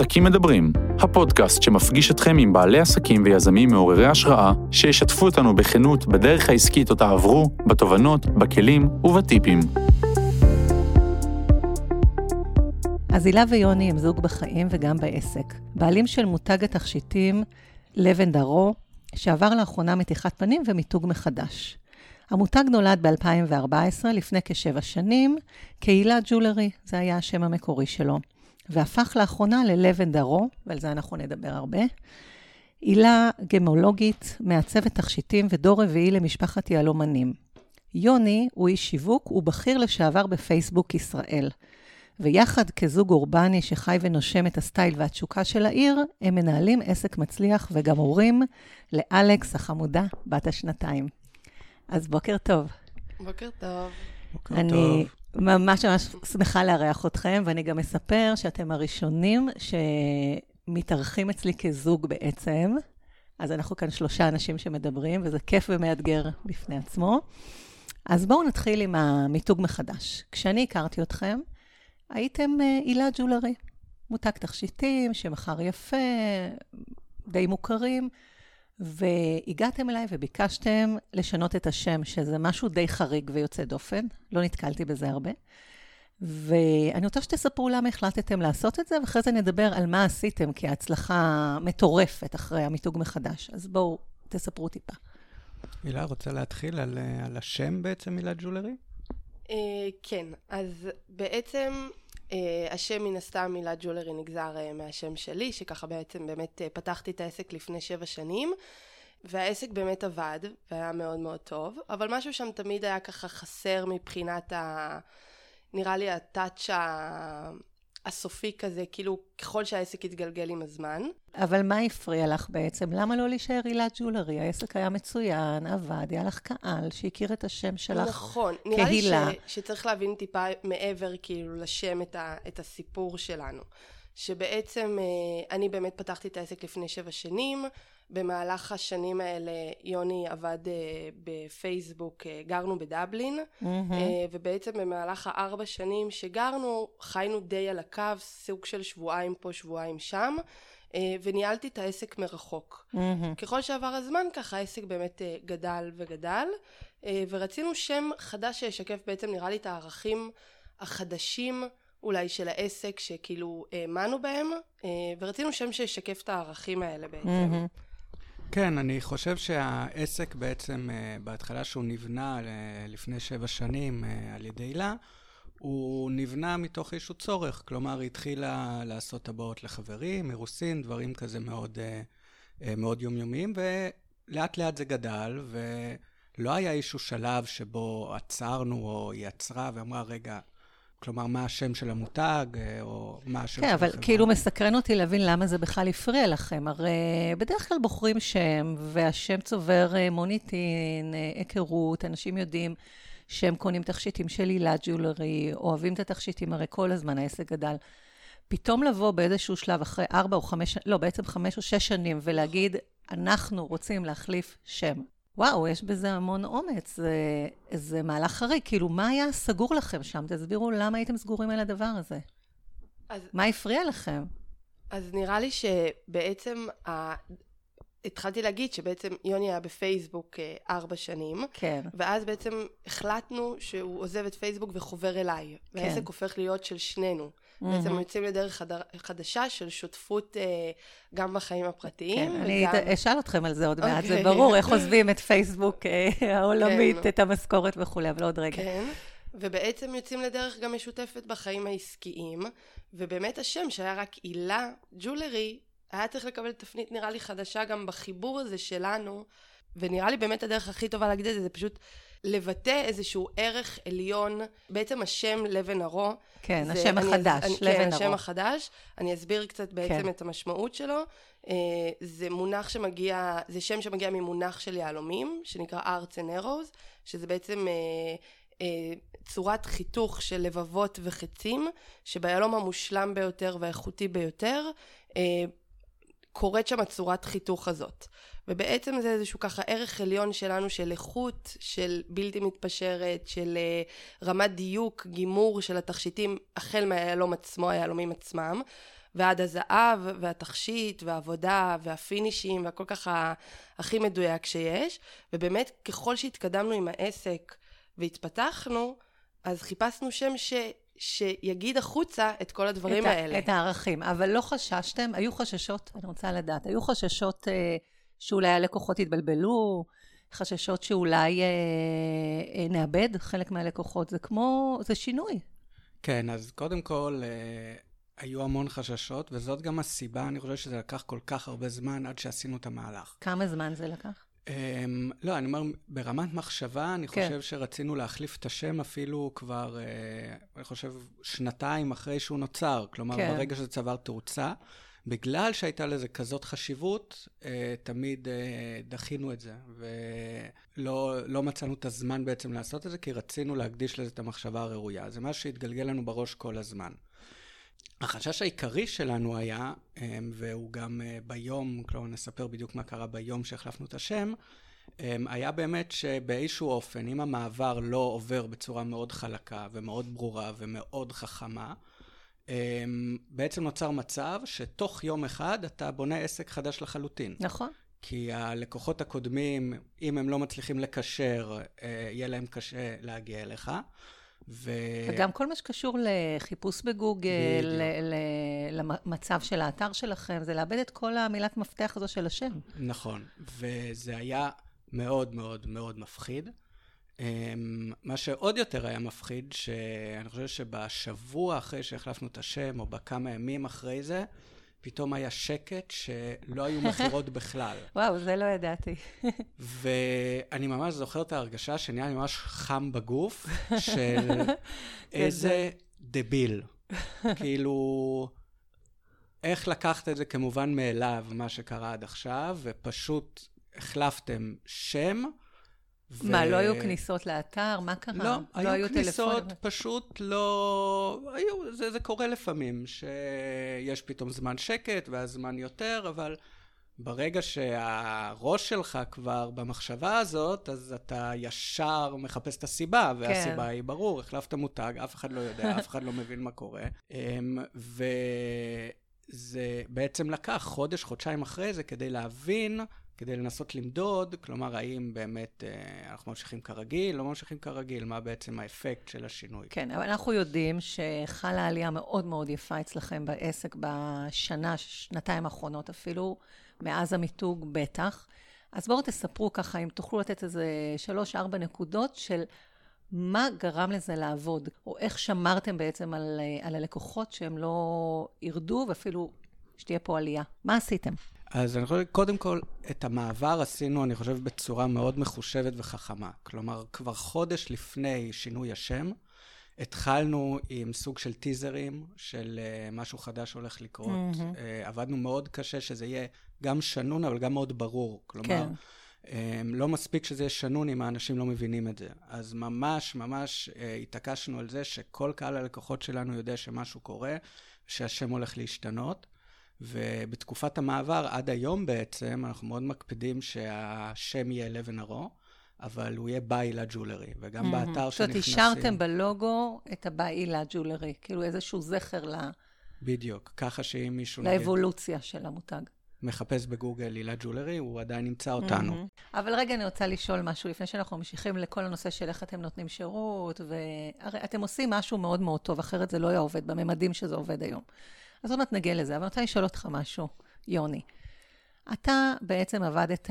עסקים מדברים, הפודקאסט שמפגיש אתכם עם בעלי עסקים ויזמים מעוררי השראה, שישתפו אותנו בכנות בדרך העסקית אותה עברו, בתובנות, בכלים ובטיפים. אז הילה ויוני הם זוג בחיים וגם בעסק. בעלים של מותג התכשיטים Love and Arrow, שעבר לאחרונה מתיחת פנים ומיתוג מחדש. המותג נולד ב-2014, לפני כ7 שנים, כהילה ג'ולרי, זה היה השם המקורי שלו. והפך לאחרונה ל-Love and Arrow, ועל זה אנחנו נדבר הרבה. הילה גמולוגית, מעצבת תכשיטים ודור רביעי למשפחת יהלומנים. יוני הוא איש שיווק, הוא בכיר לשעבר בפייסבוק ישראל. ויחד כזוג אורבני שחי ונושם את הסטייל והתשוקה של העיר, הם מנהלים עסק מצליח וגם הורים לאלכס החמודה בת ה2. אז בוקר טוב. בוקר טוב. אני ממש ממש שמחה לארח אתכם, ואני גם מספר שאתם הראשונים שמתארחים אצלי כזוג בעצם. אז אנחנו כאן 3 אנשים שמדברים, וזה כיף ומאתגר בפני עצמו. אז בואו נתחיל עם המיתוג מחדש. כשאני הכרתי אתכם, הייתם הילה ג'ולרי, מותג תכשיטים, שמחר יפה, די מוכרים, והגעתם אליי וביקשתם לשנות את השם, שזה משהו די חריג ויוצא דופן, לא נתקלתי בזה הרבה, ואני רוצה שתספרו למה החלטתם לעשות את זה, ואחרי זה נדבר על מה עשיתם, כי ההצלחה מטורפת אחרי המיתוג מחדש, אז בואו תספרו טיפה. הילה, רוצה להתחיל על השם בעצם הילה ג'ולרי? כן, אז בעצם השם מן הסתם הילה ג'ולרי נגזר מהשם שלי, שככה בעצם באמת פתחתי את העסק לפני 7 שנים, והעסק באמת עבד, והיה מאוד מאוד טוב, אבל משהו שם תמיד היה ככה חסר מבחינת נראה לי הטאץ' הסופי כזה, כאילו ככל שהעסק התגלגל עם הזמן. אבל מה הפריע לך בעצם? למה לא להישאר הילה ג'ולרי? העסק היה מצוין, עבד, היה לך קהל שהכיר את השם שלך. נכון, נראה לי שצריך להבין טיפה מעבר כאילו לשם את הסיפור שלנו. שבעצם אני באמת פתחתי את העסק לפני 7 שנים, במהלך השנים האלה יוני עבד בפייסבוק, גרנו בדבלין, ובעצם במהלך 4 שנים שגרנו, חיינו די על הקו, סוג של שבועיים פה, שבועיים שם, וניהלתי את העסק מרחוק. ככל שעבר הזמן, ככה העסק באמת גדל וגדל, ורצינו שם חדש שישקף בעצם נראה לי את הערכים החדשים, אולי של העסק שכאילו האמנו בהם, ורצינו שם שישקף את הערכים האלה בעצם. כן, אני חושב שהעסק בעצם, בהתחלה שהוא נבנה לפני 7 שנים על ידי הילה, הוא נבנה מתוך איזשהו צורך, כלומר היא התחילה לעשות טבעות לחברים, אירוסין, דברים כזה מאוד, מאוד יומיומיים, ולאט לאט זה גדל, ולא היה איזשהו שלב שבו עצרנו או היא עצרה ואמרה רגע, כלומר, מה השם של המותג, או מה השם של החברה. כן, אבל כאילו מסקרן אותי להבין למה זה בכלל הפריע לכם. הרי בדרך כלל בוחרים שם, והשם צובר מוניטין, היכרות, אנשים יודעים שהם קונים תכשיטים של הילה ג'ולרי, אוהבים את התכשיטים, הרי כל הזמן העסק גדל. פתאום לבוא באיזשהו שלב אחרי 4 או 5, לא, בעצם 5 או 6 שנים, ולהגיד, אנחנו רוצים להחליף שם. וואו, יש בזה המון אומץ, זה מהלך חריג, כאילו מה היה סגור לכם שם? תסבירו למה הייתם סגורים על הדבר הזה. מה הפריע לכם? אז נראה לי שבעצם, התחלתי להגיד שבעצם יוני היה בפייסבוק 4 שנים, כן. ואז בעצם החלטנו שהוא עוזב את פייסבוק וחובר אליי, כן. והעסק הופך להיות של שנינו. בעצם יוצאים לדרך חדשה של שותפות גם בחיים הפרטיים. כן, אני אשאל אתכם על זה עוד מעט, זה ברור, איך עוזבים את פייסבוק העולמית, את המשכורת וכולי, אבל עוד רגע. כן, ובעצם יוצאים לדרך גם משותפת בחיים העסקיים, ובאמת השם שהיה רק הילה ג'ולרי, היה צריך לקבל תפנית נראה לי חדשה גם בחיבור הזה שלנו, ונראה לי באמת הדרך הכי טובה להגיד את זה, זה פשוט לבטא איזשהו ערך עליון, בעצם השם Love and Arrow. כן, השם החדש, Love and Arrow. כן, השם החדש. אני אסביר קצת בעצם את המשמעות שלו. זה מונח שמגיע, זה שם שמגיע ממונח של יהלומים, שנקרא Arts and Arrows, שזה בעצם צורת חיתוך של לבבות וחצים, שביהלום המושלם ביותר והאיכותי ביותר, קורית שם הצורת חיתוך הזאת. ובעצם זה איזשהו ככה ערך עליון שלנו של איכות, של בלתי מתפשרת, של רמת דיוק, גימור של התכשיטים, החל מהיהלום עצמו, היהלומים עצמם. ועד הזהב, והתכשיט, והעבודה, והפינישים, והכל ככה הכי מדויק שיש, ובאמת ככל שהתקדמנו עם העסק והתפתחנו, אז חיפשנו שם שיגיד החוצה את כל הדברים האלה. את הערכים, אבל לא חששתם, היו חששות, אני רוצה לדעת, היו חששות שאולי הלקוחות התבלבלו, חששות שאולי נאבד חלק מהלקוחות, זה כמו, זה שינוי. כן, אז קודם כל, היו המון חששות, וזאת גם הסיבה, אני חושב שזה לקח כל כך הרבה זמן עד שעשינו את המהלך. כמה זמן זה לקח? לא, אני אומר, ברמת מחשבה, אני חושב שרצינו להחליף את השם אפילו כבר, אני חושב, 2 אחרי שהוא נוצר. כלומר, ברגע שזה צבר תאוצה, בגלל שהייתה לזה כזאת חשיבות, תמיד דחינו את זה, ולא מצאנו את הזמן בעצם לעשות את זה, כי רצינו להקדיש לזה את המחשבה הראויה. זה מה שהתגלגל לנו בראש כל הזמן. החשש העיקרי שלנו היה, והוא גם ביום, כלומר נספר בדיוק מה קרה ביום שהחלפנו את השם, היה באמת שבאיזשהו אופן, אם המעבר לא עובר בצורה מאוד חלקה ומאוד ברורה ומאוד חכמה, בעצם נוצר מצב שתוך יום אחד אתה בונה עסק חדש לחלוטין. נכון. כי הלקוחות הקודמים, אם הם לא מצליחים לקשר, יהיה להם קשה להגיע אליך. וגם כל מה שקשור לחיפוש בגוגל, למצב של האתר שלכם, זה לאבד את כל המילת מפתח הזו של השם. נכון, וזה היה מאוד מאוד מאוד מפחיד. מה שעוד יותר היה מפחיד, שאני חושב שבשבוע אחרי שהחלפנו את השם, או בכמה ימים אחרי זה, פתאום היה שקט שלא היו מחירות בכלל. וואו, זה לא ידעתי. ואני ממש זוכר את ההרגשה שנהיה ממש חם בגוף, של איזה דביל. כאילו, איך לקחת את זה כמובן מאליו, מה שקרה עד עכשיו, ופשוט החלפתם שם. מה, לא היו כניסות לאתר? מה קרה? לא, היו כניסות, פשוט לא... זה קורה לפעמים, שיש פתאום זמן שקט והזמן יותר, אבל ברגע שהראש שלך כבר במחשבה הזאת, אז אתה ישר מחפש את הסיבה, והסיבה היא ברור, החלפת מותג, אף אחד לא יודע, אף אחד לא מבין מה קורה. וזה בעצם לקח חודש, חודשיים אחרי זה, כדי להבין... כדי לנסות למדוד, כלומר, האם באמת אנחנו ממשיכים כרגיל, לא ממשיכים כרגיל, מה בעצם האפקט של השינוי? כן, אבל אנחנו יודעים שחלה עלייה מאוד מאוד יפה אצלכם בעסק בשנה, שנתיים האחרונות אפילו, מאז המיתוג בטח. אז בואו תספרו ככה, אם תוכלו לתת איזה 3-4 נקודות של מה גרם לזה לעבוד, או איך שמרתם בעצם על הלקוחות שהם לא ירדו, ואפילו שתהיה פה עלייה. מה עשיתם? אז אני חושב, קודם כל, את המעבר עשינו, אני חושב, בצורה מאוד מחושבת וחכמה. כלומר, כבר חודש לפני שינוי השם, התחלנו עם סוג של טיזרים, של משהו חדש הולך לקרות. עבדנו מאוד קשה שזה יהיה גם שנון, אבל גם מאוד ברור. כלומר, לא מספיק שזה יהיה שנון אם האנשים לא מבינים את זה. אז ממש, ממש התעקשנו על זה שכל קהל הלקוחות שלנו יודע שמשהו קורה, שהשם הולך להשתנות. ובתקופת המעבר, עד היום בעצם, אנחנו מאוד מקפידים שהשם יהיה Love and Arrow, אבל הוא יהיה Hila Jewelry, וגם באתר שנכנסים... זאת אומרת, השארתם בלוגו את Hila Jewelry, כאילו איזשהו זכר ל... בדיוק, ככה שאם מישהו... לאבולוציה של המותג. מחפש בגוגל Hila Jewelry, הוא עדיין נמצא אותנו. אבל רגע, אני רוצה לשאול משהו, לפני שאנחנו ממשיכים לכל הנושא של איך אתם נותנים שירות, ואתם עושים משהו מאוד מאוד טוב, אחרת זה לא היה עובד, בממדים שזה עובד היום. אז עוד מעט נגיע לזה, אבל אני רוצה לשאול אותך משהו, יוני. אתה בעצם עבדת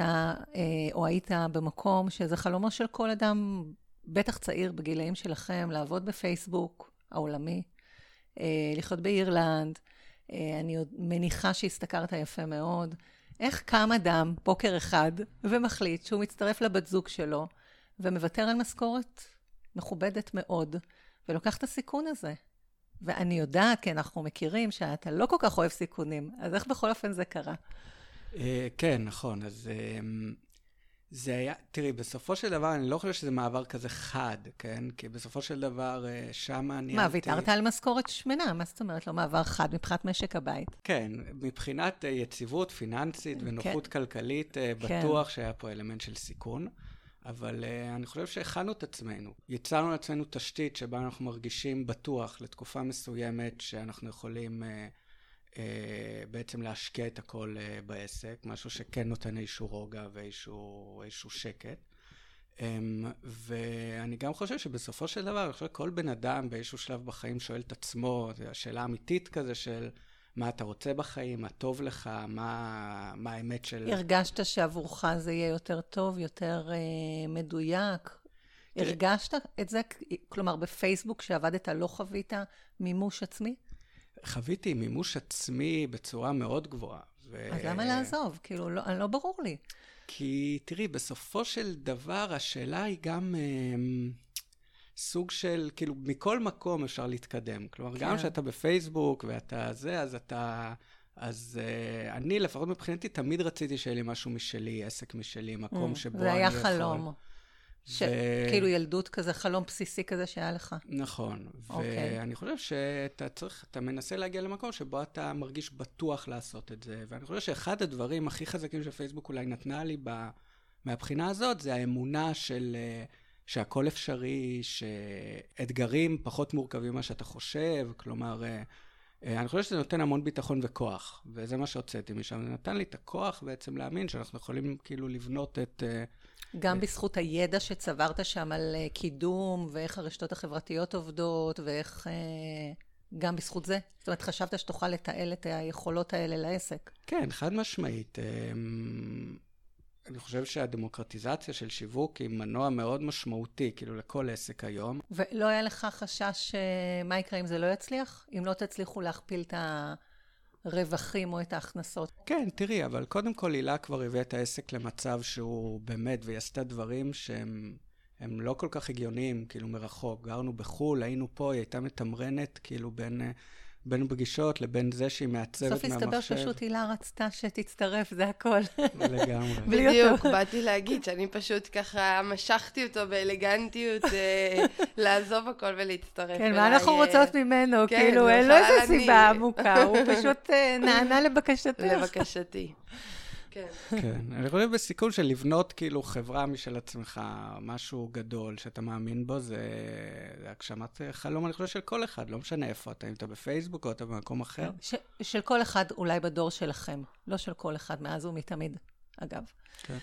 או היית במקום שזה חלומו של כל אדם, בטח צעיר בגילאים שלכם, לעבוד בפייסבוק העולמי, לחיות באירלנד, אני מניחה שהסתכרת יפה מאוד. איך קם אדם בוקר אחד ומחליט שהוא מצטרף לבת זוג שלו ומוותר על משכורת מכובדת מאוד ולוקח את הסיכון הזה? ואני יודעת, כי אנחנו מכירים שאתה לא כל כך אוהב סיכונים, אז איך בכל אופן זה קרה? כן, נכון, אז זה היה, תראי, בסופו של דבר, אני לא חושב שזה מעבר כזה חד, כן? כי בסופו של דבר, שמה אני... מה, ויתרת על משכורת שמנה? מה זאת אומרת? לא מעבר חד מבחינת משק הבית. כן, מבחינת יציבות פיננסית ונוחות כלכלית, בטוח שהיה פה אלמנט של סיכון. אבל אני חושב שהכנו את עצמנו. יצרנו לעצמנו תשתית שבה אנחנו מרגישים בטוח לתקופה מסוימת שאנחנו יכולים בעצם להשקיע את הכל בעסק, משהו שכן נותן איזשהו רוגע ואיזשהו שקט. ואני גם חושב שבסופו של דבר, אני חושב כל בן אדם באיזשהו שלב בחיים שואל את עצמו, זו השאלה האמיתית כזה של מה אתה רוצה בחיים, מה טוב לך, מה האמת של... הרגשת שעבורך זה יהיה יותר טוב, יותר מדויק? הרגשת את זה? כלומר, בפייסבוק שעבדת לא חווית מימוש עצמי? חוויתי מימוש עצמי בצורה מאוד גבוהה. אז למה לעזוב? כאילו, לא ברור לי. כי תראי, בסופו של דבר השאלה היא גם סוג של, כאילו, מכל מקום אפשר להתקדם. כלומר, גם שאתה בפייסבוק ואתה זה, אז אני לפחות מבחינתי תמיד רציתי שיהיה לי משהו משלי, עסק משלי, מקום שבו אני יכול. זה היה חלום. כאילו ילדות כזה, חלום בסיסי כזה שהיה לך. נכון. ואני חושב שאתה צריך, אתה מנסה להגיע למקום שבו אתה מרגיש בטוח לעשות את זה. ואני חושב שאחד הדברים הכי חזקים שפייסבוק אולי נתנה לי מהבחינה הזאת, זה האמונה של שהכל אפשרי, שאתגרים פחות מורכבים מה שאתה חושב. כלומר, אני חושב שזה נותן המון ביטחון וכוח. וזה מה שהוצאתי משם. זה נתן לי את הכוח בעצם להאמין שאנחנו יכולים כאילו לבנות את... גם בזכות הידע שצברת שם על קידום, ואיך הרשתות החברתיות עובדות, ואיך... גם בזכות זה? זאת אומרת, חשבת שתוכל לתעל את היכולות האלה לעסק? כן, חד משמעית. אני חושב שהדמוקרטיזציה של שיווק היא מנוע מאוד משמעותי, כאילו לכל עסק היום. ולא היה לך חשש מה יקרה אם זה לא יצליח? אם לא תצליחו להכפיל את ה... רווחים או את ההכנסות. כן, תראי, אבל קודם כל הילה כבר הביאה את העסק למצב שהוא באמת, והיא עשתה דברים שהם לא כל כך הגיוניים, כאילו מרחוק. גרנו בחול, היינו פה, היא הייתה מתמרנת, כאילו בין פגישות לבין זה שהיא מעצבת מהמחשב. סוף הסתבר פשוט הילה רצתה שתצטרף, זה הכל. לגמרי. בדיוק, באתי להגיד שאני פשוט ככה משכתי אותו באלגנטיות לעזוב הכל ולהצטרף. כן, מה אנחנו רוצות ממנו? כאילו, אין לו איזו סיבה עמוקה, הוא פשוט נענה לבקשתך. לבקשתי. כן. אני חושב בסיכום של לבנות כאילו חברה משל עצמך, משהו גדול שאתה מאמין בו, זה הגשמת חלום, אני חושב, של כל אחד, לא משנה איפה אתה, אם אתה בפייסבוק או אתה במקום אחר. של כל אחד, אולי בדור שלכם, לא של כל אחד, מאז ומתמיד, אגב. כן.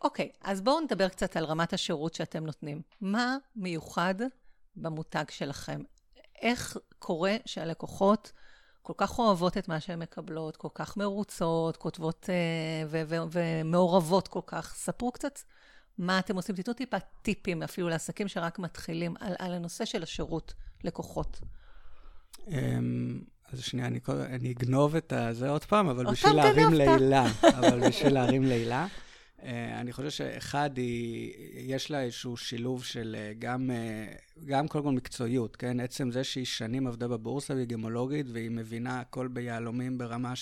אוקיי, אז בואו נדבר קצת על רמת השירות שאתם נותנים. מה מיוחד במותג שלכם? איך קורה שהלקוחות... כל כך אוהבות את מה שהן מקבלות, כל כך מרוצות, כותבות ומעורבות כל כך. ספרו קצת מה אתם עושים, תיתנו טיפה טיפים אפילו לעסקים שרק מתחילים על הנושא של השירות לקוחות. אז שנייה, אני אגנוב את זה עוד פעם, אבל בשביל להרים להילה. אבל בשביל להרים להילה. אני חושב שאחד, יש לה איזשהו שילוב של גם כל כמובן מקצועיות, כן? עצם זה שהיא שנים עבדה בבורסה והיא גמולוגית, והיא מבינה הכל ביהלומים ברמה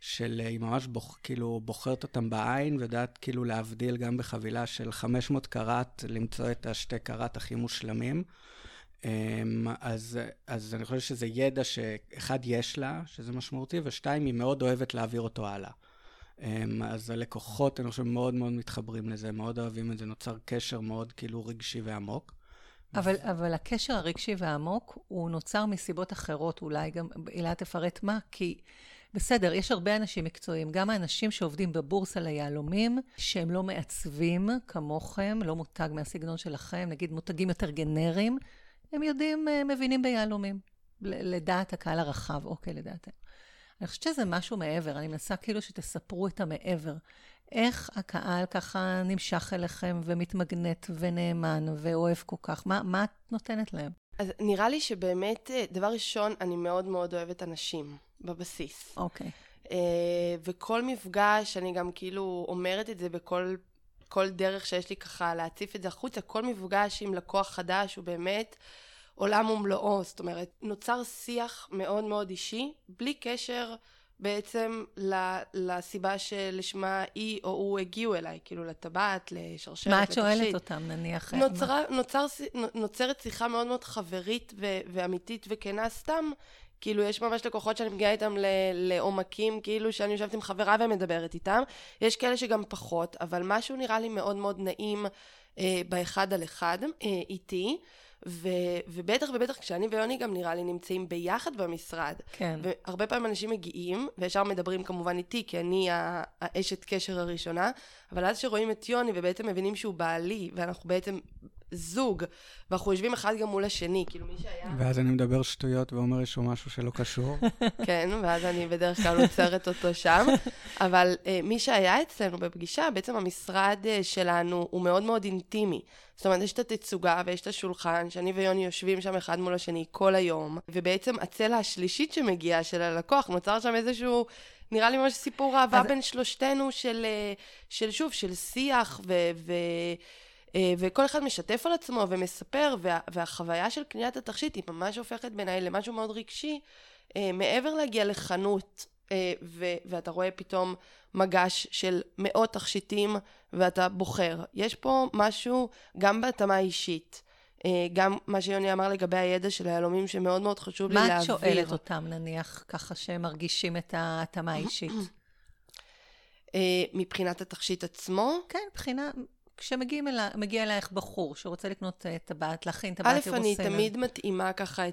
של היא ממש כאילו בוחרת אותם בעין, ודעת כאילו להבדיל גם בחבילה של 500 קראט, למצוא את השתי קראט הכי מושלמים. אז אני חושב שזה ידע שאחד יש לה, שזה משמעותי, ושתיים, היא מאוד אוהבת להעביר אותו הלאה. אז הלקוחות, אני חושב, מאוד מאוד מתחברים לזה, מאוד אוהבים את זה, נוצר קשר מאוד כאילו רגשי ועמוק. אבל הקשר הרגשי והעמוק הוא נוצר מסיבות אחרות, אולי גם, אילה תפרט מה, כי בסדר, יש הרבה אנשים מקצועיים, גם האנשים שעובדים בבורסה ליהלומים, שהם לא מעצבים כמוכם, לא מותג מהסגנון שלכם, נגיד מותגים יותר גנריים, הם יודעים, מבינים ביהלומים, לדעת הקהל הרחב, אוקיי, לדעתם. אני חושבת שזה משהו מעבר, אני מנסה כאילו שתספרו את המעבר. איך הקהל ככה נמשך אליכם ומתמגנט ונאמן ואוהב כל כך? מה את נותנת להם? אז נראה לי שבאמת, דבר ראשון, אני מאוד מאוד אוהבת אנשים בבסיס. אוקיי. וכל מפגש, אני גם כאילו אומרת את זה בכל דרך שיש לי ככה להציף את זה החוצה, כל מפגש עם לקוח חדש הוא באמת... עולם ומלואו, זאת אומרת, נוצר שיח מאוד מאוד אישי, בלי קשר בעצם לסיבה שלשמה היא או הוא הגיעו אליי, כאילו לטבעת, לשרשרת, מה את שואלת אותם, נניח? נוצרת שיחה מאוד מאוד חברית ואמיתית וכנה סתם, כאילו יש ממש לקוחות שאני מגיעה איתם לעומקים, כאילו שאני יושבת עם חברה ומדברת איתם, יש כאלה שגם פחות, אבל משהו נראה לי מאוד מאוד נעים באחד על אחד איתי, ובטח ובטח כשאני ויוני גם נראה לי נמצאים ביחד במשרד. כן. והרבה פעמים אנשים מגיעים, וישר מדברים כמובן איתי, כי אני האשת קשר הראשונה, אבל אז שרואים את יוני ובעצם מבינים שהוא בעלי, ואנחנו בעצם זוג, ואנחנו יושבים אחד גם מול השני, כאילו מי שהיה... ואז אני מדבר שטויות ואומר שהוא משהו שלא קשור. כן, ואז אני בדרך כלל עוצרת אותו שם, אבל מי שהיה אצלנו בפגישה, בעצם המשרד שלנו הוא מאוד מאוד אינטימי. זאת אומרת, יש את התצוגה ויש את השולחן, שאני ויוני יושבים שם אחד מול השני כל היום, ובעצם הצלע השלישית שמגיעה של הלקוח, נוצר שם איזשהו... נראה לי ממש סיפור אהבה בין שלושתנו של שיח וכל אחד משתף על עצמו ומספר, והחוויה של קניית התכשיט היא ממש הופכת ביניי למשהו מאוד רגשי, מעבר להגיע לחנות, ואתה רואה פתאום מגש של מאות תכשיטים, ואתה בוחר. יש פה משהו גם בהתאמה אישית, גם מה שיוני אמר לגבי הידע של היהלומים, שמאוד מאוד חשוב לי להעביר. מה את שואלת אותם נניח, ככה שהם מרגישים את ההתאמה האישית? מבחינת התכשיט עצמו? כן, מבחינת... כשמגיע אלייך בחור שרוצה לקנות טבעת, להכין טבעת אירוסין. אני תמיד מתאימה ככה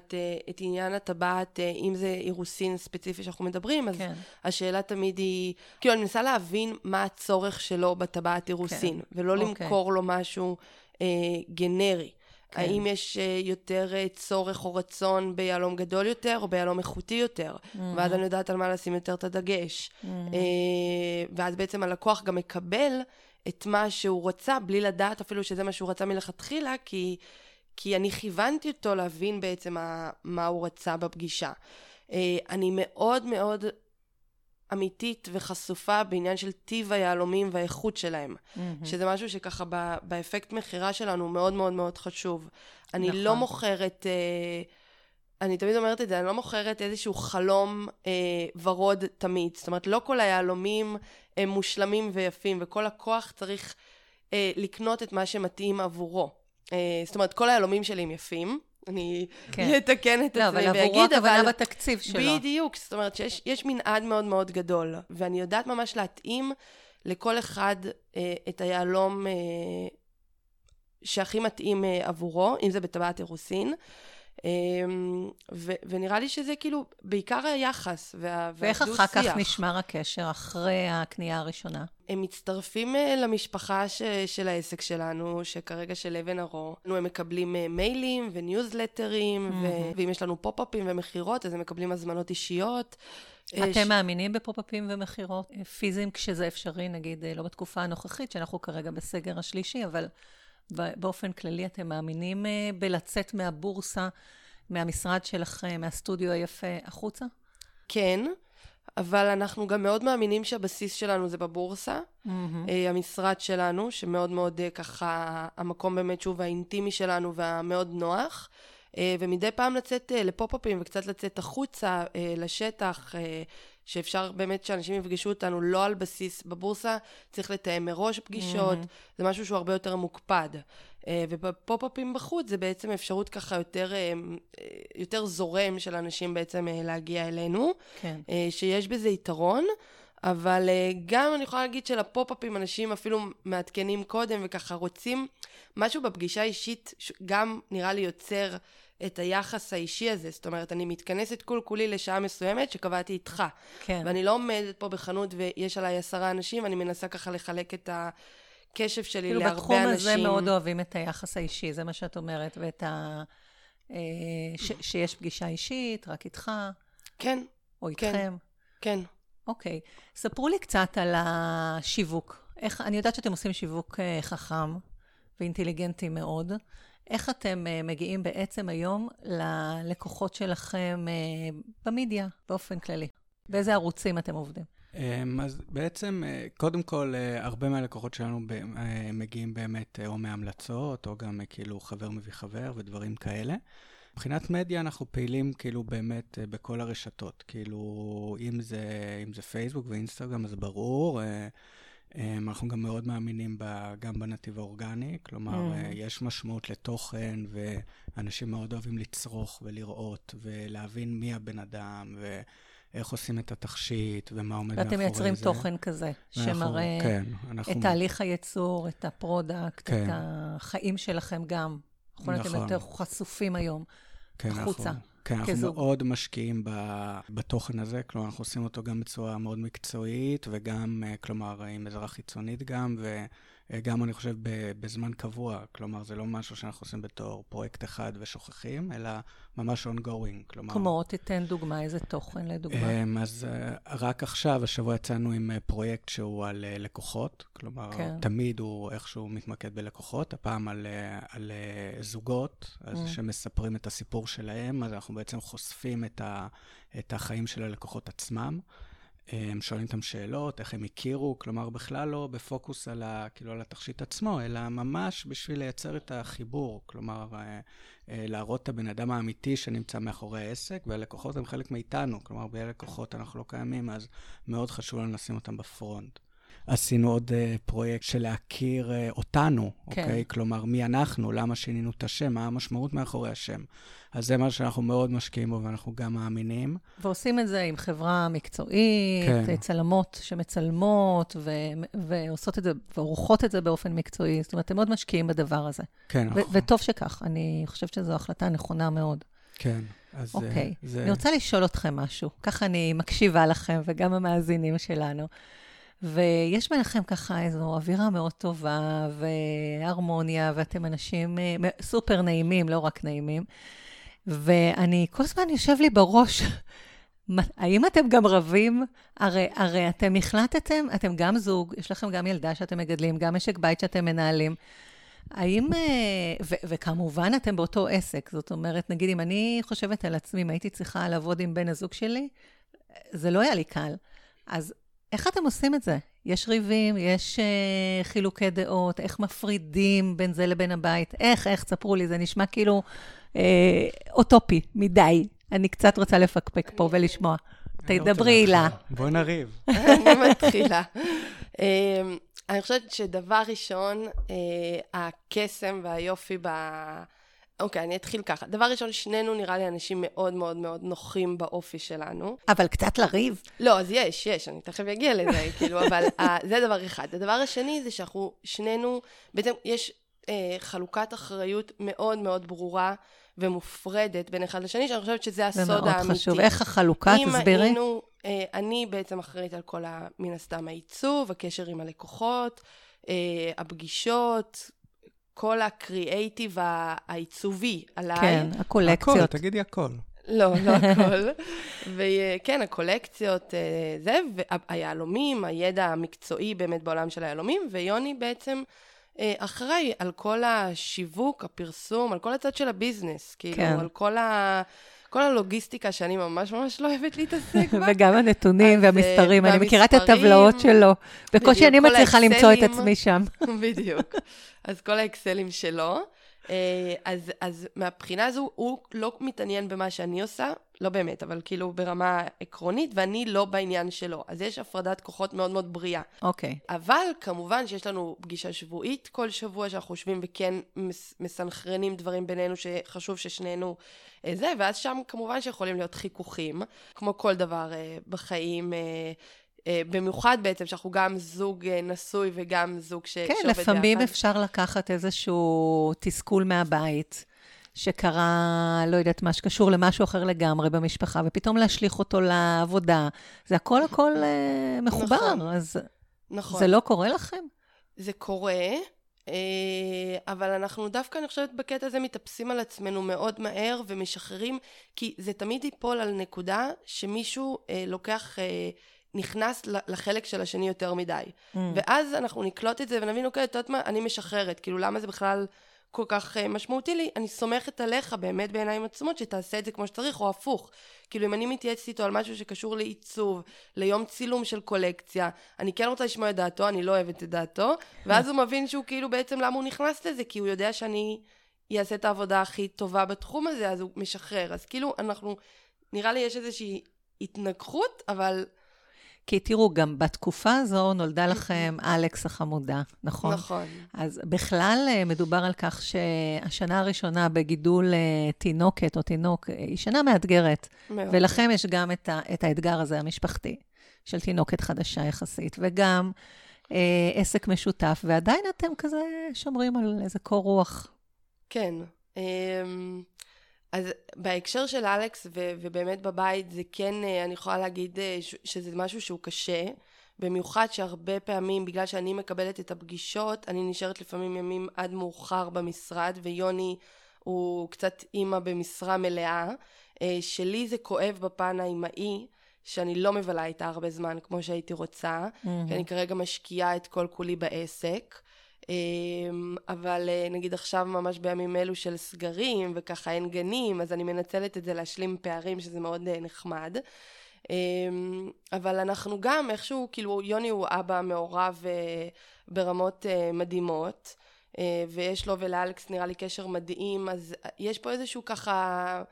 את עניין הטבעת, אם זה אירוסין ספציפי שאנחנו מדברים, אז השאלה תמיד היא, כאילו אני מנסה להבין מה הצורך שלו בטבעת אירוסין, ולא למכור לו משהו גנרי. האם יש יותר צורך או רצון ביהלום גדול יותר או ביהלום איכותי יותר, ואז אני יודעת על מה לשים יותר את הדגש. ואז בעצם הלקוח גם מקבל את מה שהוא רצה, בלי לדעת אפילו שזה מה שהוא רצה מלכתחילה, כי אני כיוונתי אותו להבין בעצם מה הוא רצה בפגישה. אני מאוד מאוד אמיתית וחשופה בעניין של טיב היהלומים והאיכות שלהם, שזה משהו שככה באפקט מחירה שלנו מאוד מאוד מאוד חשוב. אני לא מוכרת... אני תמיד אומרת את זה, אני לא מוכרת איזשהו חלום ורוד תמיד. זאת אומרת, לא כל היהלומים הם מושלמים ויפים, וכל הכוח צריך לקנות את מה שמתאים עבורו. זאת אומרת, כל היהלומים שלי הם יפים, אני אתקן את עצמי ואגיד, אבל... לא, אבל עבורו הכוונה בתקציב שלו. בדיוק, זאת אומרת שיש מנעד מאוד מאוד גדול, ואני יודעת ממש להתאים לכל אחד את היהלום שהכי מתאים עבורו, אם זה בטבעת אירוסין, ונראה לי שזה כאילו בעיקר היחס ואיך אחר כך נשמר הקשר אחרי הקנייה הראשונה? הם מצטרפים למשפחה של העסק שלנו, שכרגע של אבן ארו. הם מקבלים מיילים וניוזלטרים, ואם יש לנו פופ-אפים ומחירות, אז הם מקבלים הזמנות אישיות. אתם מאמינים בפופ-אפים ומחירות פיזיים כשזה אפשרי, נגיד לא בתקופה הנוכחית, שאנחנו כרגע בסגר השלישי, אבל... באופן כללי אתם מאמינים בלצאת מהבורסה, מהמשרד שלכם, מהסטודיו היפה החוצה? כן, אבל אנחנו גם מאוד מאמינים שהבסיס שלנו זה בבורסה, המשרד שלנו, שמאוד מאוד ככה, המקום באמת שוב האינטימי שלנו והמאוד נוח, ומדי פעם לצאת לפופ-אפים וקצת לצאת החוצה, לשטח, שאפשר באמת שאנשים יפגשו אותנו לא על בסיס בבורסה, צריך לתאם מראש פגישות, זה משהו שהוא הרבה יותר מוקפד. ובפופ-אפים בחוץ, זה בעצם אפשרות ככה יותר זורם של אנשים בעצם להגיע אלינו, שיש בזה יתרון, אבל גם אני יכולה להגיד שלפופ-אפים אנשים אפילו מעדכנים קודם וככה רוצים, משהו בפגישה אישית גם נראה לי יוצר את היחס האישי הזה, זאת אומרת, אני מתכנסת כולי לשעה מסוימת שקבעתי איתך, ואני לא עומדת פה בחנות ויש עליי 10 אנשים, אני מנסה ככה לחלק את הקשב שלי להרבה אנשים. בתחום הזה מאוד אוהבים את היחס האישי, זה מה שאת אומרת, ואת שיש פגישה אישית, רק איתך. כן. או איתכם. כן. אוקיי. ספרו לי קצת על השיווק. אני יודעת שאתם עושים שיווק חכם ואינטליגנטי מאוד, איך אתם מגיעים בעצם היום ללקוחות שלכם במדיה, באופן כללי? באיזה ערוצים אתם עובדים? אז בעצם, קודם כל, הרבה מהלקוחות שלנו מגיעים באמת או מהמלצות, או גם כאילו חבר מביא חבר ודברים כאלה. מבחינת מדיה אנחנו פעילים כאילו באמת בכל הרשתות, כאילו אם זה פייסבוק ואינסטגרם, אז ברור... אנחנו גם מאוד מאמינים גם בנתיב האורגני, כלומר, יש משמעות לתוכן, ואנשים מאוד אוהבים לצרוך ולראות, ולהבין מי הבן אדם, ואיך עושים את התכשיט, ומה עומד מאחורי זה. ואתם מייצרים תוכן כזה, שמראה את תהליך הייצור, את הפרודקט, את החיים שלכם גם. נכון, אתם יותר חשופים היום, החוצה. כן, אנחנו מאוד משקיעים בתוכן הזה, כלומר, אנחנו עושים אותו גם בצורה מאוד מקצועית, וגם, כלומר, עם עזרה חיצונית גם, וגם אני חושב בזמן קבוע, כלומר, זה לא משהו שאנחנו עושים בתור פרויקט אחד ושוכחים, אלא ממש ongoing, כלומר... כמו, תיתן דוגמה, איזה תוכן לדוגמה? אז רק עכשיו, השבוע יצאנו עם פרויקט שהוא על לקוחות, כלומר, תמיד הוא איכשהו מתמקד בלקוחות, הפעם על זוגות, אז שמספרים את הסיפור שלהם, אז אנחנו בעצם חושפים את החיים של הלקוחות עצמם, הם שואלים אתם שאלות, איך הם הכירו, כלומר בכלל לא בפוקוס על, כאילו, על התכשיט עצמו, אלא ממש בשביל לייצר את החיבור, כלומר להראות את הבן אדם האמיתי שנמצא מאחורי העסק, והלקוחות הם חלק מאיתנו, כלומר בלי הלקוחות אנחנו לא קיימים, אז מאוד חשוב לנו לשים אותם בפרונט. עשינו עוד פרויקט של להכיר אותנו, אוקיי? כלומר, מי אנחנו, למה שינינו את השם, מה המשמעות מאחורי השם. אז זה מה שאנחנו מאוד משקיעים בו, ואנחנו גם מאמינים. ועושים את זה עם חברה מקצועית, צלמות שמצלמות, ועושות את זה, ועורכות את זה באופן מקצועי. זאת אומרת, אתם מאוד משקיעים בדבר הזה. כן, נכון. וטוב שכך, אני חושבת שזו החלטה נכונה מאוד. כן. אוקיי. אני רוצה לשאול אתכם משהו. ככה אני מקשיבה לכם, וגם המאזינים שלנו. ויש ביניכם ככה איזו אווירה מאוד טובה והרמוניה, ואתם אנשים סופר נעימים, לא רק נעימים. ואני, כל הזמן יושב לי בראש, האם אתם גם רבים? הרי אתם החלטתם, אתם גם זוג, יש לכם גם ילדה שאתם מגדלים, גם משק בית שאתם מנהלים. האם, וכמובן אתם באותו עסק, זאת אומרת, נגיד אם אני חושבת על עצמי, אם הייתי צריכה לעבוד עם בן הזוג שלי, זה לא היה לי קל. אז... איך אתם עושים את זה? יש ריבים, יש חילוקי דעות, איך מפרידים בין זה לבין הבית? איך, תספרו לי, זה נשמע כאילו אוטופי, מדי. אני קצת רוצה לפקפק פה ולשמוע. תדברי, הילה. בואי נריב. אני מתחילה. אני חושבת שדבר ראשון, הקסם והיופי ב... אוקיי, אני אתחיל ככה. דבר ראשון, שנינו נראה לי אנשים מאוד מאוד מאוד נוחים באופי שלנו. אבל קצת לריב. לא, אז יש, אני תכף אגיע לזה, כאילו, אבל זה דבר אחד. הדבר השני זה שאנחנו שנינו, בעצם יש חלוקת אחריות מאוד מאוד ברורה ומופרדת בין אחד לשני, שאני חושבת שזה הסוד האמיתי. זה מאוד חשוב. איך החלוקה, תסברי? אני בעצם אחראית על כל מן הסתם העיצוב, הקשר עם הלקוחות, הפגישות, כל הקריאייטיב העיצובי עליי. כן, הקולקציות. הכל, תגידי הכל. לא הכל. וכן, הקולקציות, זה, והיעלומים, הידע המקצועי באמת בעולם של היעלומים, ויוני בעצם אחראי על כל השיווק, הפרסום, על כל הצד של הביזנס, כאילו, על כל הלוגיסטיקה שאני ממש ממש לא אוהבת להתעסק בה. וגם הנתונים והמספרים, אני מכירה את הטבלאות שלו. בקושי אני מצליחה למצוא את עצמי שם. בדיוק. אז כל האקסלים שלו. אז מהבחינה הזו, הוא לא מתעניין במה שאני עושה, לא באמת, אבל כאילו ברמה עקרונית, ואני לא בעניין שלו. אז יש הפרדת כוחות מאוד מאוד בריאה. אוקיי. אבל כמובן שיש לנו פגישה שבועית כל שבוע, שאנחנו חושבים וכן מסנכרנים דברים בינינו שחשוב ששנינו זה, ואז שם כמובן שיכולים להיות חיכוכים, כמו כל דבר בחיים, במיוחד בעצם שאנחנו גם זוג נשוי וגם זוג ששובת יחד. כן, לפעמים אפשר לקחת איזשהו תסכול מהבית, שקרה, לא יודעת מה, שקשור למשהו אחר לגמרי במשפחה, ופתאום להשליך אותו לעבודה. זה הכל מחובר, אז זה לא קורה לכם? זה קורה, אבל אנחנו דווקא, אני חושבת, בקטע הזה מתאפסים על עצמנו מאוד מהר ומשחררים, כי זה תמיד ייפול על נקודה שמישהו לוקח... נכנס לחלק של השני יותר מדי. ואז אנחנו נקלוט את זה ונבין, אוקיי, תות מה, אני משחררת. כאילו, למה זה בכלל כל כך משמעותי לי? אני סומכת עליך באמת בעיניים עצמות שתעשה את זה כמו שצריך, או הפוך. כאילו, אם אני מתייעצת איתו על משהו שקשור לעיצוב, ליום צילום של קולקציה, אני כן רוצה לשמוע את דעתו, אני לא אוהבת את דעתו, ואז הוא מבין שהוא כאילו בעצם למה הוא נכנס לזה, כי הוא יודע שאני אעשה את העבודה הכי טובה בתחום הזה, אז הוא משחרר. אז כאילו, אנחנו, נראה לי יש איזושהי התנגחות, אבל כי תראו, גם בתקופה הזו נולדה לכם אלכס החמודה, נכון? נכון. אז בכלל מדובר על כך שהשנה הראשונה בגידול תינוקת או תינוק היא שנה מאתגרת. מאוד. ולכם יש גם את האתגר הזה המשפחתי של תינוקת חדשה יחסית, וגם עסק משותף, ועדיין אתם כזה שומרים על איזה קור רוח. כן. אז בהקשר של אלכס ובאמת בבית, זה כן, אני יכולה להגיד שזה משהו שהוא קשה, במיוחד שהרבה פעמים, בגלל שאני מקבלת את הפגישות, אני נשארת לפעמים ימים עד מאוחר במשרד, ויוני הוא קצת אימא במשרה מלאה, שלי זה כואב בפן האימאי, שאני לא מבלה איתה הרבה זמן כמו שהייתי רוצה, כי אני כרגע משקיעה את כל כולי בעסק, אבל נגיד עכשיו ממש בימים אלו של סגרים וככה אין גנים, אז אני מנצלת את זה להשלים פערים, שזה מאוד נחמד. אבל אנחנו גם איכשהו, כאילו יוני הוא אבא מעורב ברמות מדהימות, ויש לו ולאלכס נראה לי קשר מדהים, אז יש פה איזשהו ככה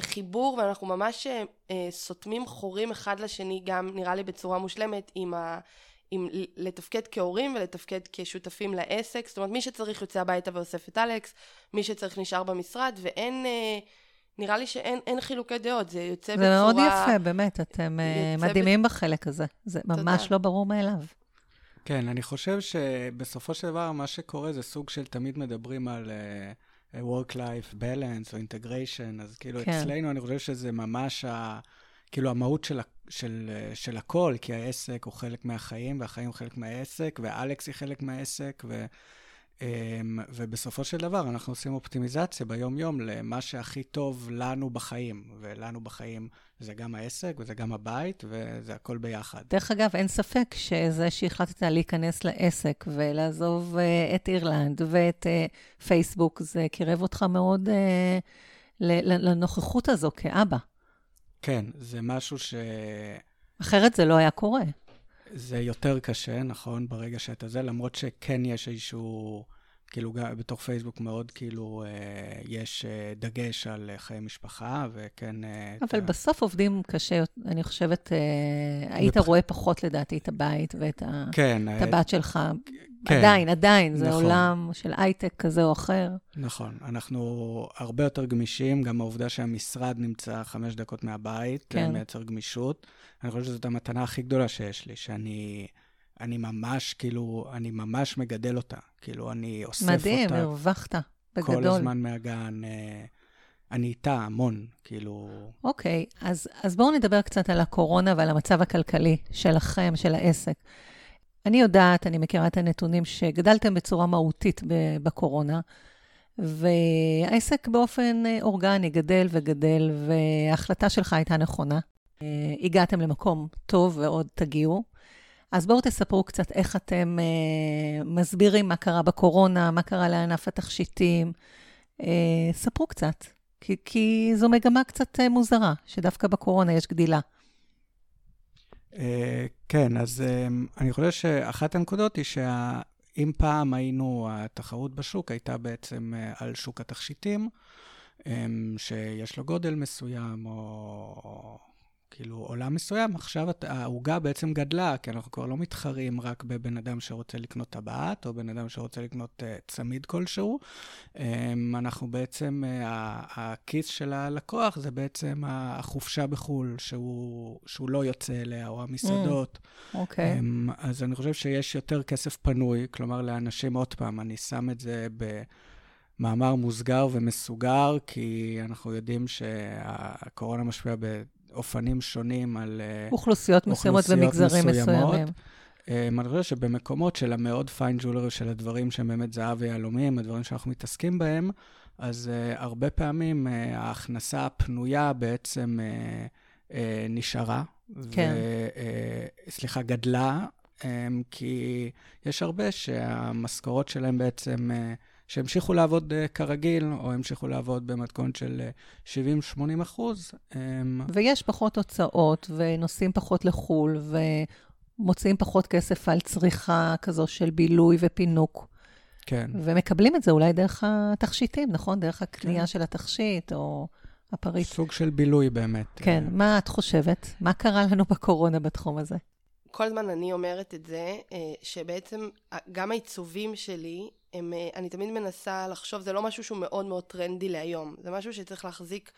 חיבור, ואנחנו ממש סותמים חורים אחד לשני, גם נראה לי בצורה מושלמת עם לתפקד כהורים ולתפקד כשותפים לעסק. זאת אומרת, מי שצריך יוצא הביתה ואוסף את אלכס, מי שצריך נשאר במשרד, ואין, נראה לי שאין חילוקי דעות, זה יוצא בצורה... זה מאוד יפה, באמת, אתם מדהימים בחלק הזה, זה ממש לא ברור מאליו. כן, אני חושב שבסופו של דבר, מה שקורה זה סוג של תמיד מדברים על... work-life balance או integration, אז כאילו כן. אצלנו אני חושב שזה ממש כאילו המהות של הכל, כי העסק הוא חלק מהחיים, והחיים הוא חלק מהעסק, ואלכס היא חלק מהעסק, ובסופו של דבר אנחנו עושים אופטימיזציה ביום-יום למה שהכי טוב לנו בחיים, ולנו בחיים זה גם העסק, וזה גם הבית, וזה הכל ביחד. דרך אגב, אין ספק שזה שהחלטת להיכנס לעסק, ולעזוב את אירלנד ואת פייסבוק, זה קירב אותך מאוד לנוכחות הזו כאבא. כן, זה משהו ש... אחרת זה לא היה קורה. זה יותר קשה, נכון, ברגע שאתה זה, למרות שכן יש איזשהו, כאילו בתוך פייסבוק מאוד, כאילו יש דגש על חיי משפחה, וכן... אבל בסוף עובדים קשה, אני חושבת, היית רואה פחות לדעתי את הבית ואת הבת שלך. עדיין, זה עולם של הייטק כזה או אחר. נכון, אנחנו הרבה יותר גמישים, גם העובדה שהמשרד נמצא 5 דקות מהבית, מייצר גמישות. אני חושב שזאת המתנה הכי גדולה שיש לי, שאני ממש, כאילו, אני ממש מגדל אותה. כאילו, אני אוסף אותה. מדהים, הרווחת, בגדול. כל הזמן מהגן, אני איתה המון, כאילו... אוקיי, אז בואו נדבר קצת על הקורונה ועל המצב הכלכלי שלכם, של העסק. אני יודעת, אני מכירה את הנתונים שגדלתם בצורה מהותית בקורונה, והעסק באופן אורגני גדל, וההחלטה שלך הייתה נכונה. הגעתם למקום טוב ועוד תגיעו. אז בואו תספרו קצת איך אתם מסבירים מה קרה בקורונה, מה קרה לענף התכשיטים. ספרו קצת, כי זו מגמה קצת מוזרה, שדווקא בקורונה יש גדילה. כן, אז אני חושב שאחת הנקודות היא שאם פעם היינו, התחרות בשוק הייתה בעצם על שוק התכשיטים, שיש לו גודל מסוים או כאילו עולם מסוים, עכשיו ההוגה בעצם גדלה, כי אנחנו כבר לא מתחרים רק בבן אדם שרוצה לקנות טבעת, או בן אדם שרוצה לקנות צמיד כלשהו. אנחנו בעצם, הכיס של הלקוח זה בעצם החופשה בחול, שהוא לא יוצא אליה, או המסעדות. אוקיי. אז אני חושב שיש יותר כסף פנוי, כלומר לאנשים עוד פעם, אני שם את זה במאמר מוסגר ומסוגר, כי אנחנו יודעים שהקורונה משפיעה אופנים שונים על אוכלוסיות מסוימות ומגזרים מסוימים. אני חושב שבמקומות של המאוד פיין ג'ולרי, של הדברים שהם באמת זהב ויהלומים, הדברים שאנחנו מתעסקים בהם, אז הרבה פעמים ההכנסה הפנויה בעצם נשארה. כן. סליחה, גדלה, כי יש הרבה שהמשכורות שלהם בעצם... שהמשיכו לעבוד כרגיל, או המשיכו לעבוד במתכון של 70-80%. ויש פחות הוצאות, ונוסעים פחות לחול, ומוצאים פחות כסף על צריכה כזו של בילוי ופינוק. כן. ומקבלים את זה אולי דרך התכשיטים, נכון? דרך הקנייה של התכשיט, או הפריט. סוג של בילוי באמת. כן, מה את חושבת? מה קרה לנו בקורונה בתחום הזה? כל זמן אני אומרת את זה, שבעצם גם העיצובים שלי, אני תמיד מנסה לחשוב, זה לא משהו שהוא מאוד מאוד טרנדי להיום, זה משהו שצריך להחזיק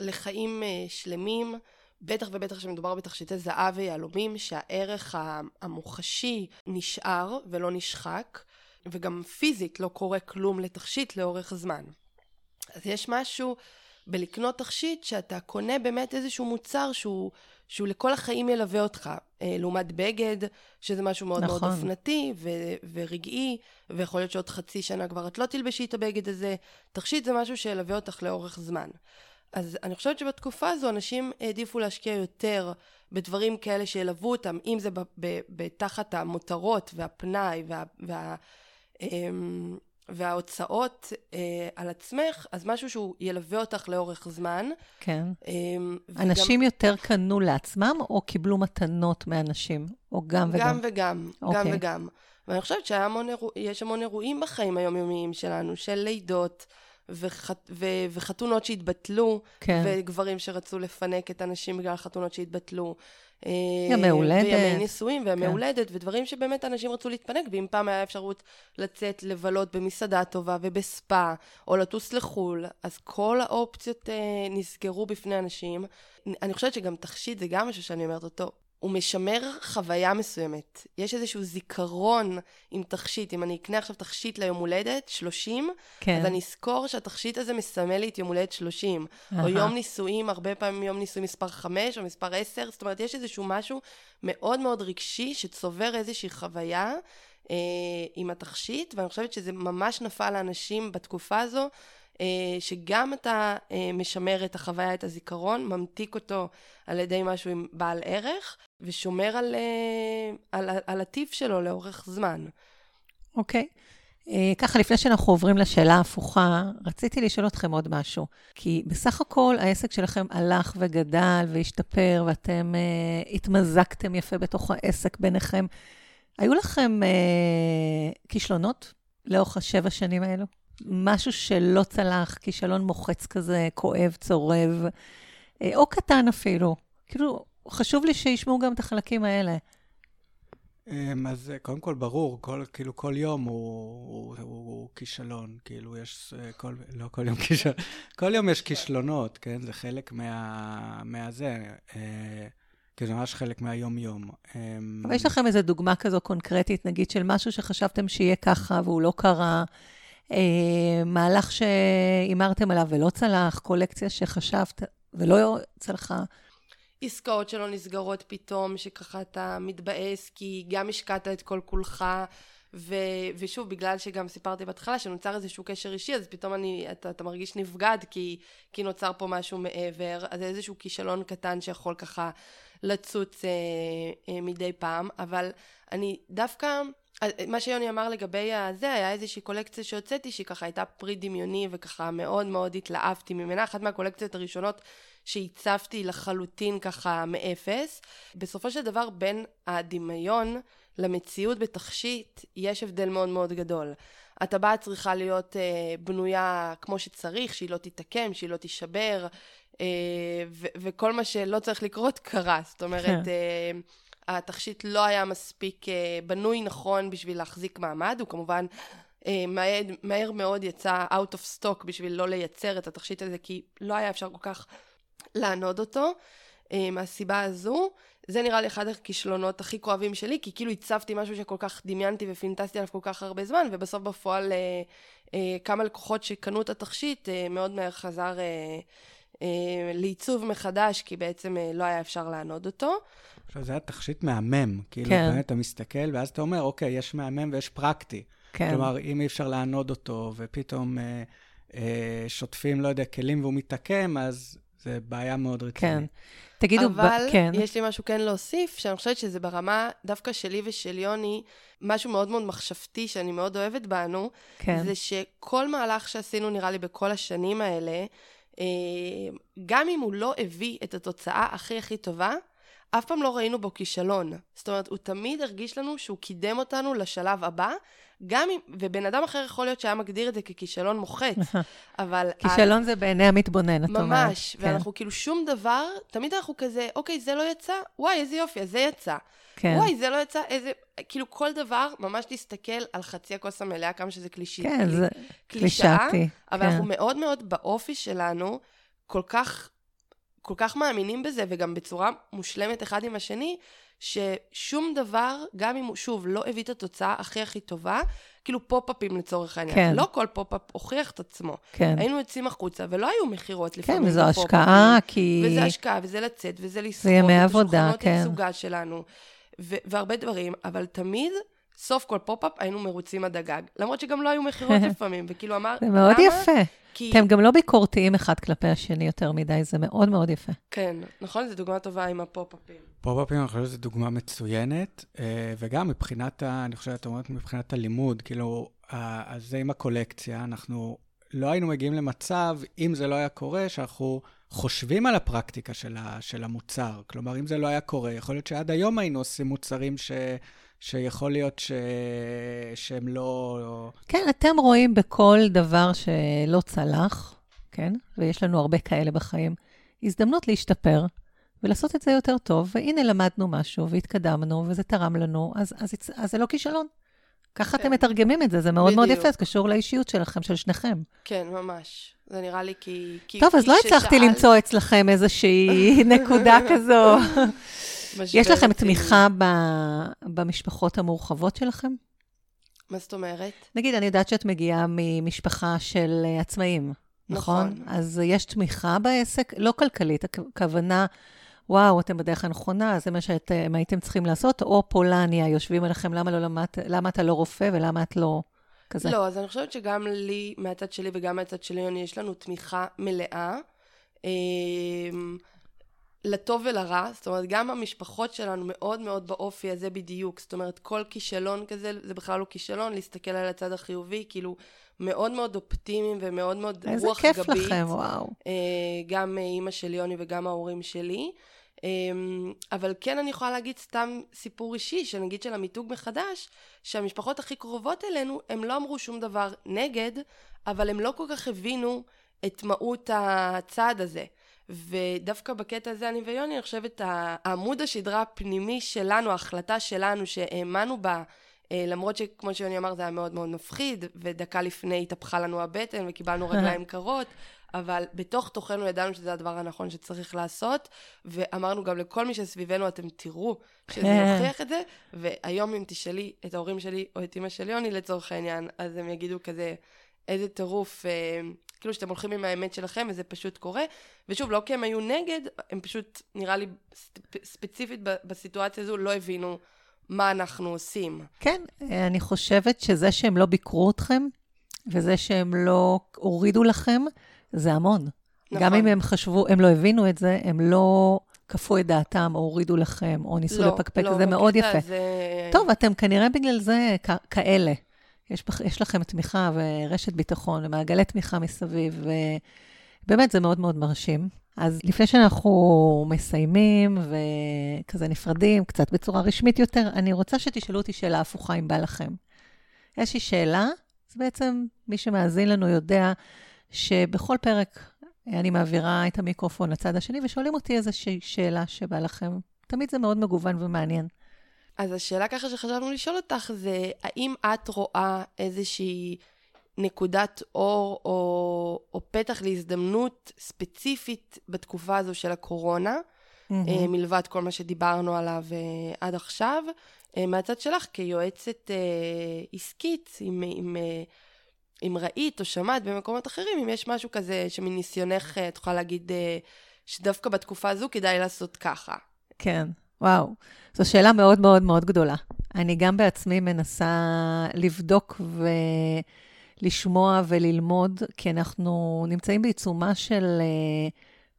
לחיים שלמים, בטח ובטח שמדובר בתכשיטי זהב ויהלומים, שהערך המוחשי נשאר ולא נשחק, וגם פיזית לא קורה כלום לתכשיט לאורך זמן. אז יש משהו בלקנות תכשיט שאתה קונה באמת איזשהו מוצר שהוא לכל החיים ילווה אותך, לעומת בגד, שזה משהו מאוד נכון. מאוד אופנתי ורגעי, ויכול להיות שעוד חצי שנה כבר את לא תלבשי את הבגד הזה, תכשיט זה משהו שילווה אותך לאורך זמן. אז אני חושבת שבתקופה הזו אנשים העדיפו להשקיע יותר בדברים כאלה שילוו אותם, אם זה בתחת המותרות והפנאי וההוצאות על עצמך, אז משהו שהוא ילווה אותך לאורך זמן. כן. אנשים יותר קנו לעצמם או קיבלו מתנות מאנשים? או גם וגם? גם וגם, גם וגם. ואני חושבת שיש המון אירועים בחיים היומיומיים שלנו, של לידות, וחתונות שהתבטלו, כן. וגברים שרצו לפנק את אנשים בגלל חתונות שהתבטלו. ימי הולדת. וימי נישואים וימי הולדת, כן. ודברים שבאמת אנשים רצו להתפנק, ואם פעם היה אפשרות לצאת לבלות במסעדה טובה ובספה, או לטוס לחול, אז כל האופציות נסגרו בפני אנשים. אני חושבת שגם תכשיט זה גם משהו שאני אומרת אותו, הוא משמר חוויה מסוימת. יש איזשהו זיכרון עם תכשיט. אם אני אקנה עכשיו תכשיט ליום הולדת, 30, כן. אז אני אזכור שהתכשיט הזה מסמל לי את יום הולדת 30. או יום נישואים, הרבה פעמים יום נישואים מספר 5 או מספר 10. זאת אומרת, יש איזשהו משהו מאוד מאוד רגשי שצובר איזושהי חוויה עם התכשיט, ואני חושבת שזה ממש נפל לאנשים בתקופה הזו, שגם אתה משמר את החוויה, את הזיכרון, ממתיק אותו על ידי משהו עם בעל ערך, ושומר על, על הטיב שלו לאורך זמן. אוקיי. ככה, לפני שאנחנו עוברים לשאלה ההפוכה, רציתי לשאול אתכם עוד משהו. כי בסך הכל העסק שלכם הלך וגדל והשתפר, ואתם התמזקתם יפה בתוך העסק ביניכם. היו לכם כישלונות לאורך 7 שנים האלו? משהו שלא צלח, כישלון מוחץ כזה, כואב, צורב, או קטן אפילו. כאילו, חשוב לי שישמעו גם את החלקים האלה. אז קודם כל ברור, כאילו כל יום הוא כישלון, כאילו יש, לא כל יום כישלון, כל יום יש כישלונות, כן? זה חלק מהזה, כי זה ממש חלק מהיום-יום. אבל יש לכם איזו דוגמה כזו קונקרטית, נגיד, של משהו שחשבתם שיהיה ככה והוא לא קרה, מהלך שאימרתם עליו ולא צלח, קולקציה שחשבת ולא צלחה. עסקאות שלא נסגרות פתאום, שככה אתה מתבאס, כי גם השקעת את כל כולך, ושוב, בגלל שגם סיפרתי בהתחלה שנוצר איזשהו קשר אישי, אז פתאום אתה מרגיש נפגד, כי נוצר פה משהו מעבר, אז איזשהו כישלון קטן שיכול ככה לצוץ מדי פעם, אבל אני דווקא... מה שיוני אמר לגבי זה, היה איזושהי קולקציה שהוצאתי, שהיא ככה הייתה פרי דמיוני, וככה מאוד מאוד התלהבתי ממנה, אחת מהקולקציות הראשונות שהצבתי לחלוטין ככה מאפס. בסופו של דבר, בין הדמיון למציאות בתכשיט, יש הבדל מאוד מאוד גדול. הטבעת צריכה להיות בנויה כמו שצריך, שהיא לא תתקם, שהיא לא תשבר, וכל מה שלא צריך לקרות קרה, זאת אומרת... התכשיט לא היה מספיק בנוי נכון בשביל להחזיק מעמד, הוא כמובן מהר מאוד יצא out of stock בשביל לא לייצר את התכשיט הזה, כי לא היה אפשר כל כך לענוד אותו. מהסיבה הזו, זה נראה לי אחד הכישלונות הכי כואבים שלי, כי כאילו הצבתי משהו שכל כך דמיינתי ופינטסתי עליו כל כך הרבה זמן, ובסוף בפועל כמה לקוחות שקנו את התכשיט מאוד מהר חזר לעיצוב מחדש, כי בעצם לא היה אפשר לענוד אותו. עכשיו, זה היה תכשיט מהמם, כאילו, באמת אתה מסתכל, ואז אתה אומר, אוקיי, יש מהמם ויש פרקטי. כלומר, אם אי אפשר לענוד אותו, ופתאום שוטפים, לא יודע, כלים והוא מתעקם, אז זה בעיה מאוד רצינית. תגידו, אבל יש לי משהו כן להוסיף, שאני חושבת שזה ברמה דווקא שלי ושל יוני, משהו מאוד מאוד מחשבתי, שאני מאוד אוהבת בנו, זה שכל מהלך שעשינו, נראה לי, בכל השנים האלה, גם אם הוא לא הביא את התוצאה הכי הכי טובה, אף פעם לא ראינו בו כישלון. זאת אומרת, הוא תמיד הרגיש לנו שהוא קידם אותנו לשלב הבא, גם אם, ובן אדם אחר יכול להיות שהיה מגדיר את זה ככישלון מוחץ, אבל... כישלון זה בעיני המתבונן, את אומרת. ממש, ואנחנו כאילו שום דבר, תמיד אנחנו כזה, אוקיי, זה לא יצא, וואי, איזה יופי, אז זה יצא. וואי, זה לא יצא, איזה... כאילו כל דבר, ממש להסתכל על חצי הכוס המלאה, כמה שזה קלישאתי. כן, זה קלישאתי. אבל אנחנו מאוד מאוד באופי שלנו, כל כך מאמינים בזה, וגם בצורה מושלמת אחד עם השני, ששום דבר, גם אם הוא שוב לא הביא את התוצאה הכי הכי טובה, כאילו פופ-אפים לצורך העניין. כן. לא כל פופ-אפ הוכיח את עצמו. כן. היינו יוצאים החוצה, ולא היו מכירות לפעמים. כן, וזו השקעה, כי... וזה השקעה, וזה לצאת, וזה לסחור. זה ימי עבודה, כן. את הסוגה שלנו, והרבה דברים, אבל תמיד... סוף כל פופ-אפ היינו מרוצים עד הגג. למרות שגם לא היו מחירות לפעמים, וכאילו אמר... זה מאוד יפה. כי... אתם גם לא ביקורתיים אחד כלפי השני יותר מדי, זה מאוד מאוד יפה. כן, נכון? זו דוגמה טובה עם הפופ-אפים. פופ-אפים, אני חושבת, זו דוגמה מצוינת, וגם מבחינת, אני חושבת, מבחינת הלימוד, כאילו, אז זה עם הקולקציה, אנחנו לא היינו מגיעים למצב, אם זה לא היה קורה, שאנחנו... חושבים על הפרקטיקה של המוצר. כלומר, אם זה לא היה קורה, יכול להיות שעד היום היינו עושים מוצרים שיכול להיות שהם לא... כן, אתם רואים בכל דבר שלא צלח, כן? ויש לנו הרבה כאלה בחיים, הזדמנות להשתפר ולעשות את זה יותר טוב, והנה למדנו משהו והתקדמנו וזה תרם לנו, אז זה לא כישלון. ככה אתם מתרגמים את זה, זה מאוד מאוד יפה, זה קשור לאישיות שלכם, של שניכם. כן, ממש. זה נראה לי כי... טוב, אז לא הצלחתי למצוא אצלכם איזושהי נקודה כזו. יש לכם תמיכה במשפחות המורחבות שלכם? מה זאת אומרת? נגיד, אני יודעת שאת מגיעה ממשפחה של עצמאים, נכון? אז יש תמיכה בעסק, לא כלכלית, הכוונה... וואו, אתם בדרך הנכונה, זה מה שאתם הייתם צריכים לעשות, או פולניה, יושבים עליכם, למה אתה לא רופא ולמה את לא כזה? לא, אז אני חושבת שגם לי, מהצד שלי וגם מהצד שלי, יוני, יש לנו תמיכה מלאה, לטוב ולרע, זאת אומרת, גם המשפחות שלנו מאוד מאוד באופי הזה בדיוק, זאת אומרת, כל כישלון כזה, זה בכלל לא כישלון, להסתכל על הצד החיובי, כאילו, מאוד מאוד אופטימיים ומאוד מאוד רוח גבית. איזה כיף לכם, וואו. גם אימא של יוני וגם ההורים שלי. אבל כן אני יכולה להגיד סתם סיפור אישי, שנגיד של המיתוג מחדש, שהמשפחות הכי קרובות אלינו, הם לא אמרו שום דבר נגד, אבל הם לא כל כך הבינו את מהות הצעד הזה. ודווקא בקטע הזה אני ויוני, אני חושבת, העמוד השדרה הפנימי שלנו, ההחלטה שלנו שהאמנו בה, למרות שכמו שיוני אמר, זה היה מאוד מאוד מפחיד, ודקה לפני התהפכה לנו הבטן, וקיבלנו רגליים קרות, אבל בתוך תוכנו ידענו שזה הדבר הנכון שצריך לעשות, ואמרנו גם לכל מי שסביבנו, אתם תראו שזה נוכיח את זה, והיום אם תשאלי את ההורים שלי, או את אמא של יוני לצורך העניין, אז הם יגידו כזה, איזה טירוף, כאילו שאתם הולכים עם האמת שלכם, וזה פשוט קורה, ושוב, לא כי הם היו נגד, הם פשוט, נראה לי, ספציפית בסיטואציה הזו, לא הבינו מה אנחנו עושים. כן, אני חושבת שזה שהם לא ביקרו אתכם, וזה שהם לא הורידו לכם, זה המון. נכון. גם אם הם חשבו, הם לא הבינו את זה, הם לא כפו את דעתם, או הורידו לכם, או ניסו לפקפק, זה מאוד יפה. טוב, אתם כנראה בגלל זה כאלה. יש לכם תמיכה ורשת ביטחון, ומעגלי תמיכה מסביב, ובאמת זה מאוד מאוד מרשים. אז לפני שאנחנו מסיימים וכזה נפרדים, קצת בצורה רשמית יותר, אני רוצה שתשאלו אותי שאלה הפוכה אם בא לכם. איזושהי שאלה, אז בעצם מי שמאזין לנו יודע שבכל פרק אני מעבירה את המיקרופון לצד השני, ושואלים אותי איזושהי שאלה שבא לכם. תמיד זה מאוד מגוון ומעניין. אז השאלה ככה שחשבנו לשאול אותך זה, האם את רואה איזושהי נקודת אור או פתח להזדמנות ספציפית בתקופה הזו של הקורונה, מלבד כל מה שדיברנו עליו עד עכשיו, מהצד שלך כיועצת עסקית, אם ראית או שמעת במקומות אחרים, אם יש משהו כזה שמניסיונך תוכל להגיד שדווקא בתקופה הזו כדאי לעשות ככה. כן. וואו, זו שאלה מאוד מאוד מאוד גדולה. אני גם בעצמי מנסה לבדוק ולשמוע וללמוד, כי אנחנו נמצאים בעיצומה של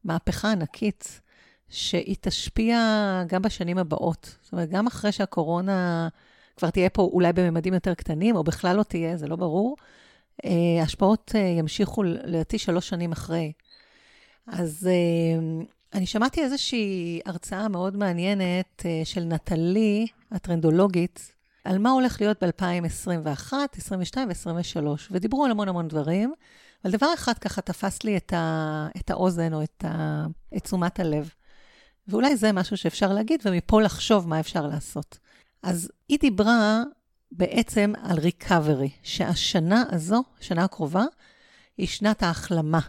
מהפכה ענקית, שהיא תשפיע גם בשנים הבאות. זאת אומרת, גם אחרי שהקורונה כבר תהיה פה אולי בממדים יותר קטנים, או בכלל לא תהיה, זה לא ברור, השפעות ימשיכו לדעתי 3 שנים אחרי. אז... אני שמעתי איזושהי הרצאה מאוד מעניינת של נטלי, הטרנדולוגית, על מה הולך להיות ב-2021, 22 ו-23, ודיברו על המון המון דברים, אבל דבר אחד ככה תפס לי את האוזן או את תשומת הלב, ואולי זה משהו שאפשר להגיד, ומפה לחשוב מה אפשר לעשות. אז היא דיברה בעצם על recovery, שהשנה הזו, השנה הקרובה, היא שנת ההחלמה.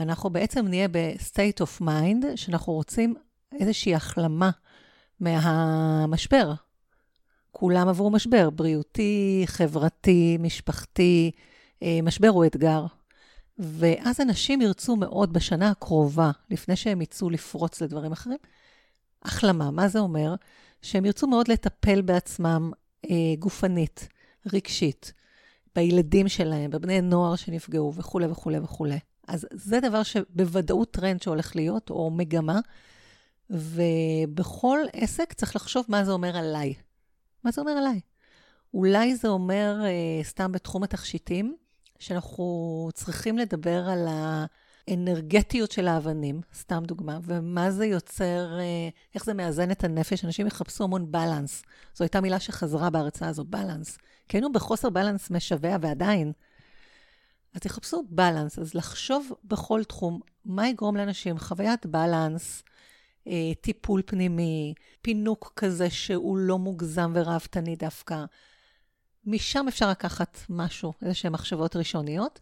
אנחנו בעצם נהיה ב-state of mind, שאנחנו רוצים איזושהי החלמה מהמשבר. כולם עברו משבר, בריאותי, חברתי, משפחתי, משבר הוא אתגר. ואז אנשים ירצו מאוד בשנה הקרובה, לפני שהם יצאו לפרוץ לדברים אחרים, החלמה, מה זה אומר? שהם ירצו מאוד לטפל בעצמם גופנית, רגשית, בילדים שלהם, בבני נוער שנפגעו וכו' וכו' וכו'. אז זה דבר שבוודאות טרנד שהולך להיות, או מגמה, ובכל עסק צריך לחשוב מה זה אומר עליי. מה זה אומר עליי? אולי זה אומר, סתם בתחום התכשיטים, שאנחנו צריכים לדבר על האנרגטיות של האבנים, סתם דוגמה, ומה זה יוצר, איך זה מאזן את הנפש, אנשים יחפשו המון בלנס, זו הייתה מילה שחזרה בהרצאה הזו, בלנס, כי היינו בחוסר בלנס משווה ועדיין, אז יחפשו בלנס, אז לחשוב בכל תחום, מה יגרום לאנשים, חוויית בלנס, טיפול פנימי, פינוק כזה שהוא לא מוגזם ורבתני דווקא, משם אפשר לקחת משהו, איזושהי מחשבות ראשוניות.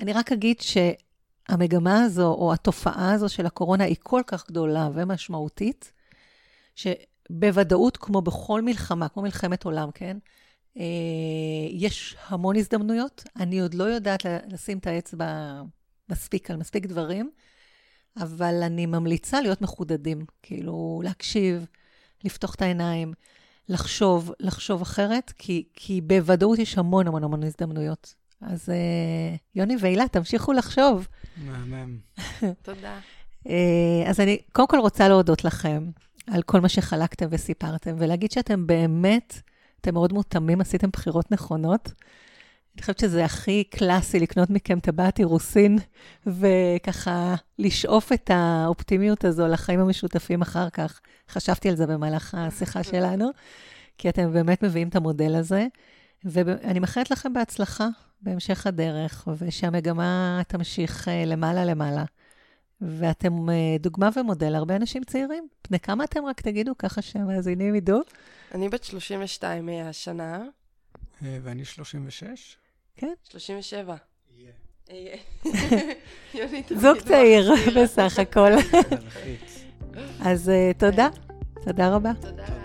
אני רק אגיד שהמגמה הזו, או התופעה הזו של הקורונה, היא כל כך גדולה ומשמעותית, שבוודאות, כמו בכל מלחמה, כמו מלחמת עולם, כן? יש המון הזדמנויות. אני עוד לא יודעת לשים את האצבע מספיק על מספיק דברים, אבל אני ממליצה להיות מחודדים, כאילו להקשיב, לפתוח את העיניים, לחשוב, לחשוב אחרת, כי בוודאות יש המון המון המון הזדמנויות. אז יוני והילה, תמשיכו לחשוב. מהמם. תודה. אז אני קודם כל רוצה להודות לכם על כל מה שחלקתם וסיפרתם, ולהגיד שאתם באמת, אתם מאוד מותאמים, עשיתם בחירות נכונות. אני חושבת שזה הכי קלאסי לקנות מכם טבעת אירוסין, וככה לשאוף את האופטימיות הזו לחיים המשותפים אחר כך. חשבתי על זה במהלך השיחה שלנו, כי אתם באמת מביאים את המודל הזה, ואני מאחלת לכם בהצלחה בהמשך הדרך, ושהמגמה תמשיך למעלה למעלה. ואתם דוגמה ומודל, הרבה אנשים צעירים. פני כמה אתם רק תגידו, ככה שהמאזינים ידעו? אני בת 32 השנה. ואני 36. כן? 37. זוג צעיר בסך הכל. אז תודה. תודה רבה. תודה.